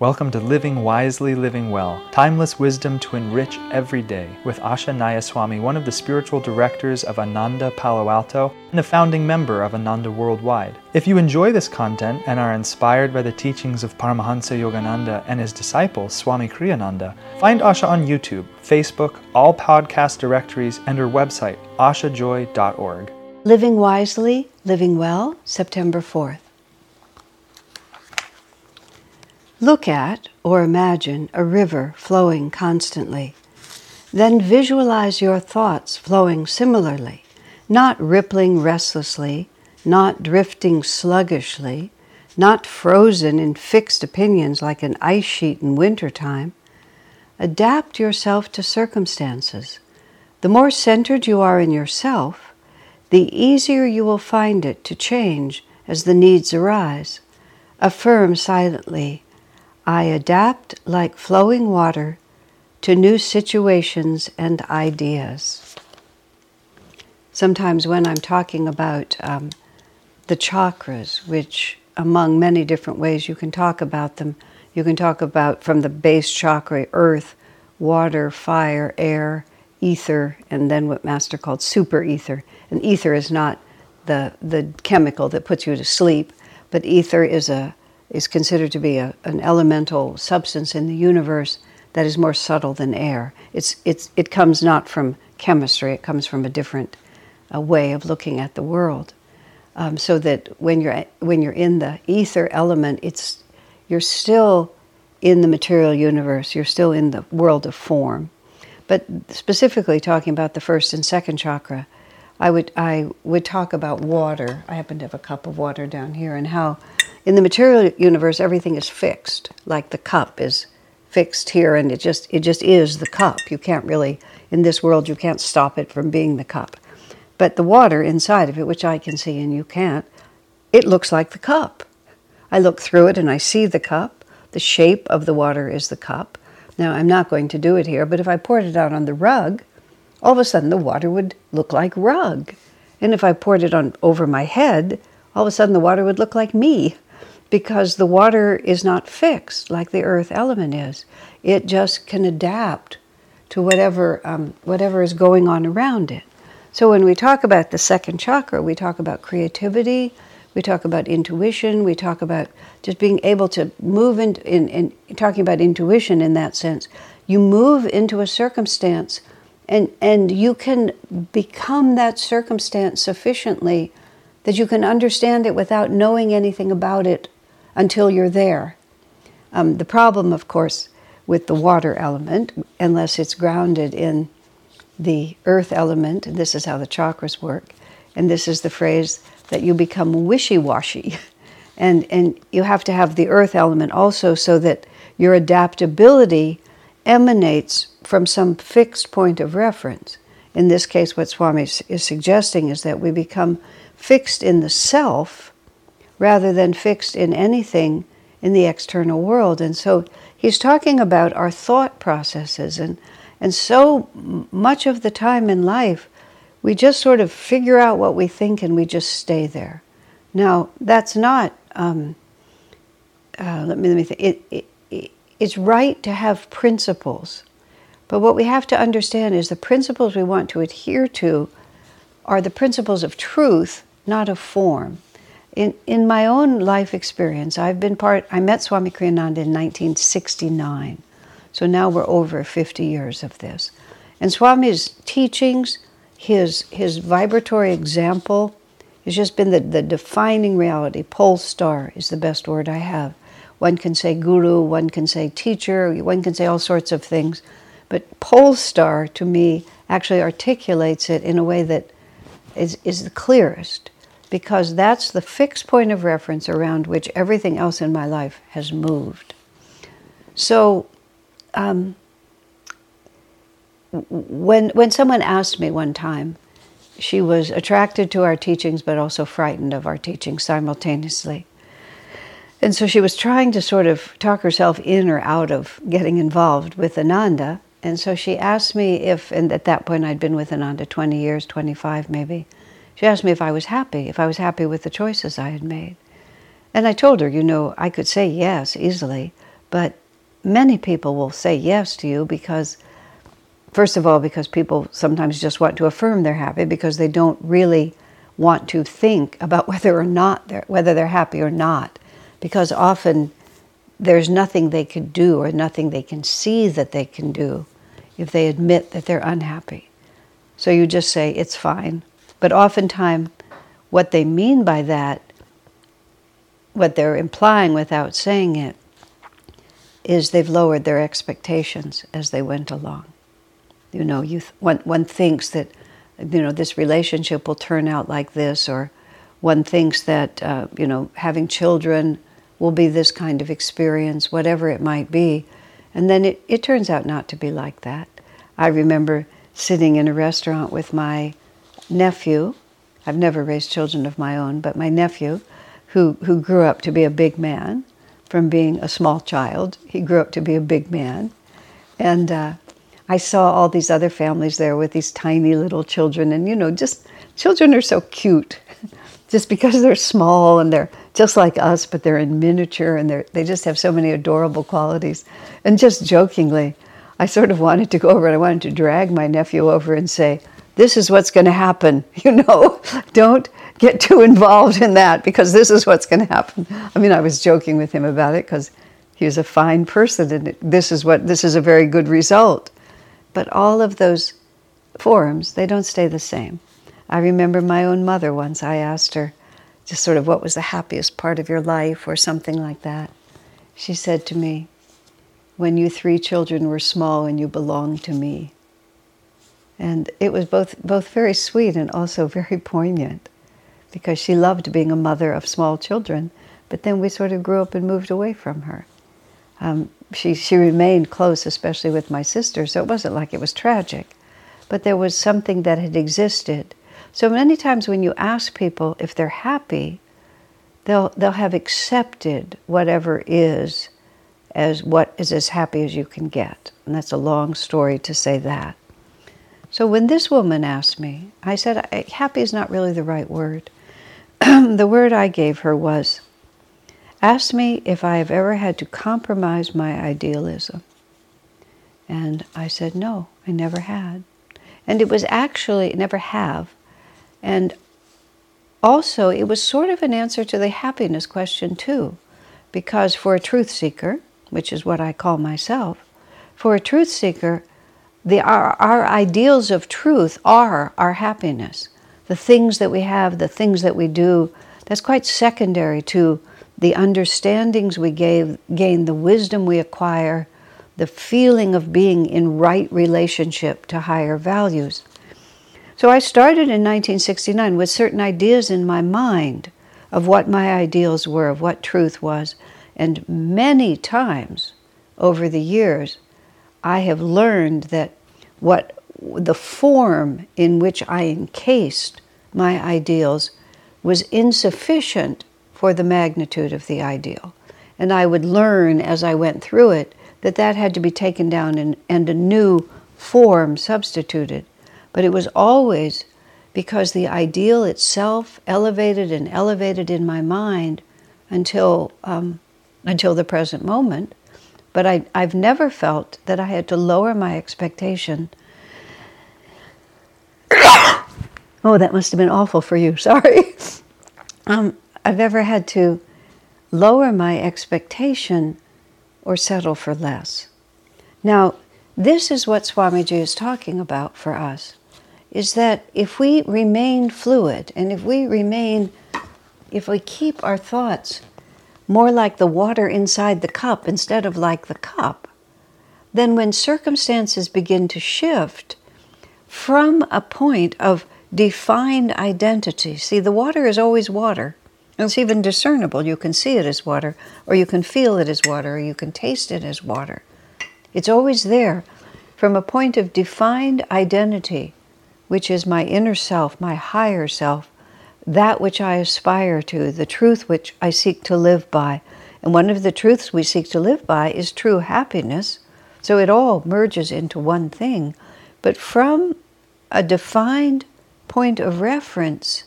Welcome to Living Wisely, Living Well, timeless wisdom to enrich every day with Asha Nayaswami, one of the spiritual directors of Ananda Palo Alto and a founding member of Ananda Worldwide. If you enjoy this content and are inspired by the teachings of Paramahansa Yogananda and his disciple, Swami Kriyananda, find Asha on YouTube, Facebook, all podcast directories, and her website, ashajoy.org. Living Wisely, Living Well, September 4th. Look at or imagine a river flowing constantly. Then visualize your thoughts flowing similarly, not rippling restlessly, not drifting sluggishly, not frozen in fixed opinions like an ice sheet in wintertime. Adapt yourself to circumstances. The more centered you are in yourself, the easier you will find it to change as the needs arise. Affirm silently, I adapt like flowing water to new situations and ideas. Sometimes when I'm talking about the chakras, which among many different ways you can talk about them, you can talk about from the base chakra, earth, water, fire, air, ether, and then what Master called super ether. And ether is not the chemical that puts you to sleep, but ether is considered to be an elemental substance in the universe that is more subtle than air. It comes not from chemistry, it comes from a different way of looking at the world. So that when you're in the ether element, you're still in the material universe, you're still in the world of form. But specifically talking about the first and second chakra, I would talk about water. I happen to have a cup of water down here, and how in the material universe, everything is fixed. Like the cup is fixed here, and it just is the cup. You can't really, in this world, you can't stop it from being the cup. But the water inside of it, which I can see and you can't, it looks like the cup. I look through it and I see the cup. The shape of the water is the cup. Now, I'm not going to do it here, but if I poured it out on the rug, all of a sudden the water would look like rug. And if I poured it on over my head, all of a sudden the water would look like me, because the water is not fixed like the earth element is. It just can adapt to whatever is going on around it. So when we talk about the second chakra, we talk about creativity, we talk about intuition, we talk about just being able to move in talking about intuition in that sense. You move into a circumstance and you can become that circumstance sufficiently that you can understand it without knowing anything about it until you're there. The problem, of course, with the water element, unless it's grounded in the earth element, and this is how the chakras work, and this is the phrase that you become wishy-washy. And you have to have the earth element also so that your adaptability emanates from some fixed point of reference. In this case, what Swami is suggesting is that we become fixed in the self rather than fixed in anything in the external world. And so he's talking about our thought processes. And so much of the time in life, we just sort of figure out what we think and we just stay there. Now, that's not, let me think. It's right to have principles. But what we have to understand is the principles we want to adhere to are the principles of truth, not of form. In my own life experience, I met Swami Kriyananda in 1969. So now we're over 50 years of this. And Swami's teachings, his vibratory example, has just been the defining reality. Pole star is the best word I have. One can say guru, one can say teacher, one can say all sorts of things. But pole star, to me, actually articulates it in a way that is the clearest, because that's the fixed point of reference around which everything else in my life has moved. So when someone asked me one time, she was attracted to our teachings but also frightened of our teachings simultaneously. And so she was trying to sort of talk herself in or out of getting involved with Ananda. And so she asked me if, and at that point I'd been with Ananda 20 years, 25 maybe. She asked me if I was happy with the choices I had made. And I told her, I could say yes easily, But many people will say yes to you because, first of all, because people sometimes just want to affirm they're happy because they don't really want to think about whether they're happy or not, because often there's nothing they could do or nothing they can see that they can do if they admit that they're unhappy. So you just say, it's fine. But oftentimes what they mean by that, what they're implying without saying it, is they've lowered their expectations as they went along. You know, one thinks that, you know, this relationship will turn out like this, or one thinks that, you know, having children will be this kind of experience, whatever it might be. And then it turns out not to be like that. I remember sitting in a restaurant with my nephew. I've never raised children of my own, but my nephew, who grew up to be a big man from being a small child. He grew up to be a big man. And I saw all these other families there with these tiny little children. And, you know, just children are so cute just because they're small and they're just like us, but they're in miniature and they just have so many adorable qualities. And just jokingly, I sort of wanted to go over and I wanted to drag my nephew over and say, this is what's going to happen, you know, don't get too involved in that because this is what's going to happen. I mean, I was joking with him about it because he was a fine person and this is a very good result. But all of those forms, they don't stay the same. I remember my own mother once, I asked her just sort of what was the happiest part of your life or something like that. She said to me, when you three children were small and you belonged to me. And it was both very sweet and also very poignant because she loved being a mother of small children, but then we sort of grew up and moved away from her. She remained close, especially with my sister, so it wasn't like it was tragic, but there was something that had existed. So many times when you ask people if they're happy, they'll have accepted whatever is as what is as happy as you can get. And that's a long story to say that. So when this woman asked me, I said, happy is not really the right word. The word I gave her was, ask me if I have ever had to compromise my idealism. And I said, no, I never had. And it was actually, never have. And also, it was sort of an answer to the happiness question too, because for a truth seeker, which is what I call myself, for a truth seeker, our ideals of truth are our happiness. The things that we have, the things that we do, that's quite secondary to the understandings we gain, the wisdom we acquire, the feeling of being in right relationship to higher values. So I started in 1969 with certain ideas in my mind of what my ideals were, of what truth was. And many times over the years, I have learned that what the form in which I encased my ideals was insufficient for the magnitude of the ideal. And I would learn as I went through it that that had to be taken down and a new form substituted. But it was always because the ideal itself elevated and elevated in my mind until the present moment. But I've never felt that I had to lower my expectation. Oh, that must have been awful for you, sorry. I've ever had to lower my expectation or settle for less. Now, this is what Swamiji is talking about for us, is that if we remain fluid and if we keep our thoughts more like the water inside the cup instead of like the cup, then when circumstances begin to shift from a point of defined identity, see, the water is always water. It's even discernible. You can see it as water, or you can feel it as water, or you can taste it as water. It's always there. From a point of defined identity, which is my inner self, my higher self, that which I aspire to, the truth which I seek to live by. And one of the truths we seek to live by is true happiness. So it all merges into one thing. But from a defined point of reference,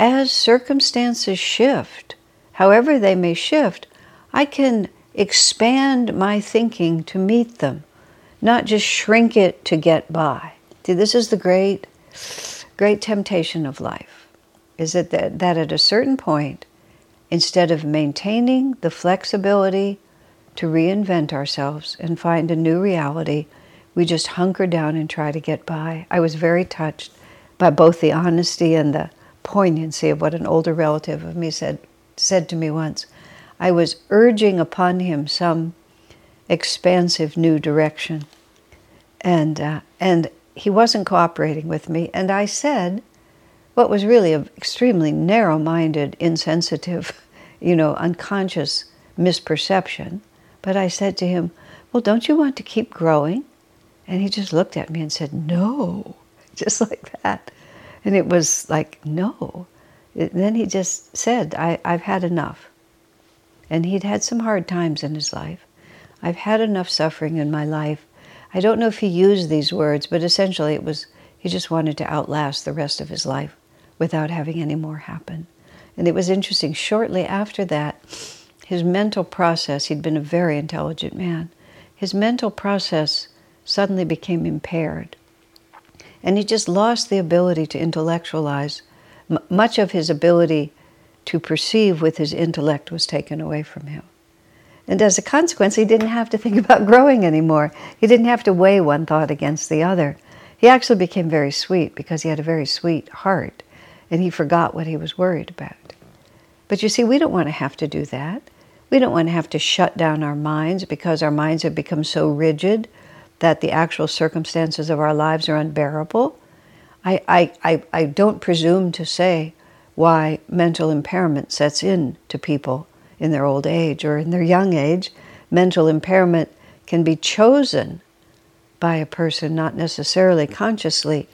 as circumstances shift, however they may shift, I can expand my thinking to meet them, not just shrink it to get by. See, this is the great, great temptation of life, is that at a certain point, instead of maintaining the flexibility to reinvent ourselves and find a new reality, we just hunker down and try to get by. I was very touched by both the honesty and the poignancy of what an older relative of me said to me once. I was urging upon him some expansive new direction, and he wasn't cooperating with me. And I said what was really an extremely narrow-minded, insensitive, unconscious misperception. But I said to him, well, don't you want to keep growing? And he just looked at me and said, no, just like that. And it was like, no. And then he just said, I've had enough. And he'd had some hard times in his life. I've had enough suffering in my life. I don't know if he used these words, but essentially it was, he just wanted to outlast the rest of his life without having any more happen. And it was interesting, shortly after that, his mental process, he'd been a very intelligent man, his mental process suddenly became impaired. And he just lost the ability to intellectualize. Much of his ability to perceive with his intellect was taken away from him. And as a consequence, he didn't have to think about growing anymore. He didn't have to weigh one thought against the other. He actually became very sweet because he had a very sweet heart, and he forgot what he was worried about. But you see, we don't want to have to do that. We don't want to have to shut down our minds because our minds have become so rigid that the actual circumstances of our lives are unbearable. I don't presume to say why mental impairment sets in to people in their old age or in their young age. Mental impairment can be chosen by a person, not necessarily consciously.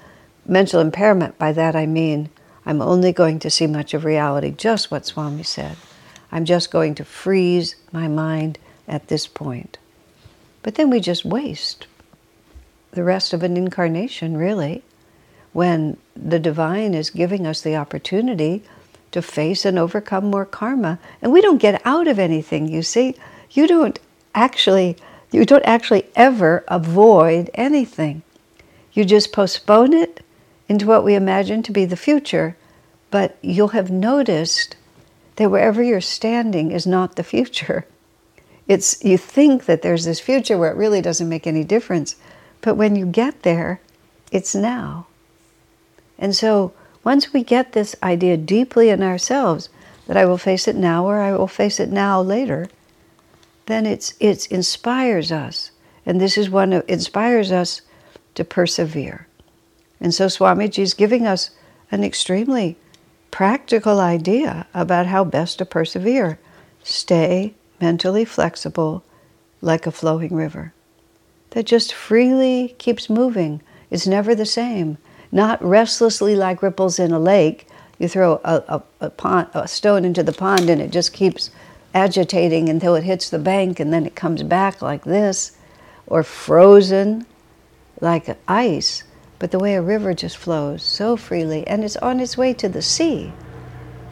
Mental impairment, by that I mean, I'm only going to see much of reality, just what Swami said. I'm just going to freeze my mind at this point. But then we just waste the rest of an incarnation, really, when the divine is giving us the opportunity to face and overcome more karma. And we don't get out of anything, you see. You don't actually ever avoid anything. You just postpone it into what we imagine to be the future, but you'll have noticed that wherever you're standing is not the future. It's, you think that there's this future where it really doesn't make any difference, but when you get there, it's now. And so once we get this idea deeply in ourselves that I will face it now or I will face it now later, then it inspires us. And this is one of, inspires us to persevere. And so Swamiji is giving us an extremely practical idea about how best to persevere. Stay mentally flexible, like a flowing river that just freely keeps moving. It's never the same. Not restlessly like ripples in a lake. You throw a stone into the pond and it just keeps agitating until it hits the bank and then it comes back like this, or frozen like ice. But the way a river just flows so freely, and it's on its way to the sea.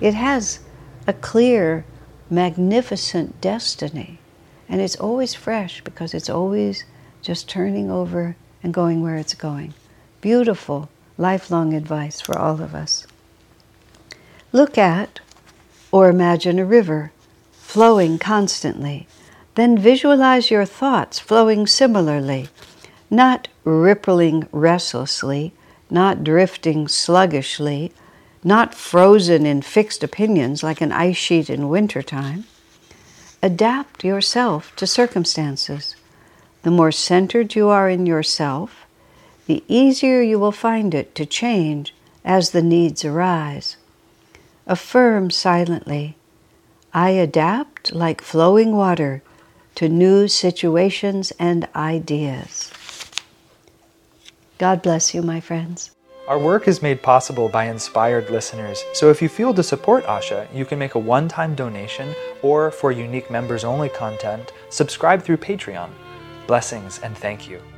It has a clear, magnificent destiny, and it's always fresh because it's always just turning over and going where it's going. Beautiful lifelong advice for all of us. Look at or imagine a river flowing constantly, then visualize your thoughts flowing similarly, not rippling restlessly, not drifting sluggishly, not frozen in fixed opinions like an ice sheet in wintertime. Adapt yourself to circumstances. The more centered you are in yourself, the easier you will find it to change as the needs arise. Affirm silently, I adapt like flowing water to new situations and ideas. God bless you, my friends. Our work is made possible by inspired listeners, so if you feel to support Asha, you can make a one-time donation or, for unique members-only content, subscribe through Patreon. Blessings and thank you.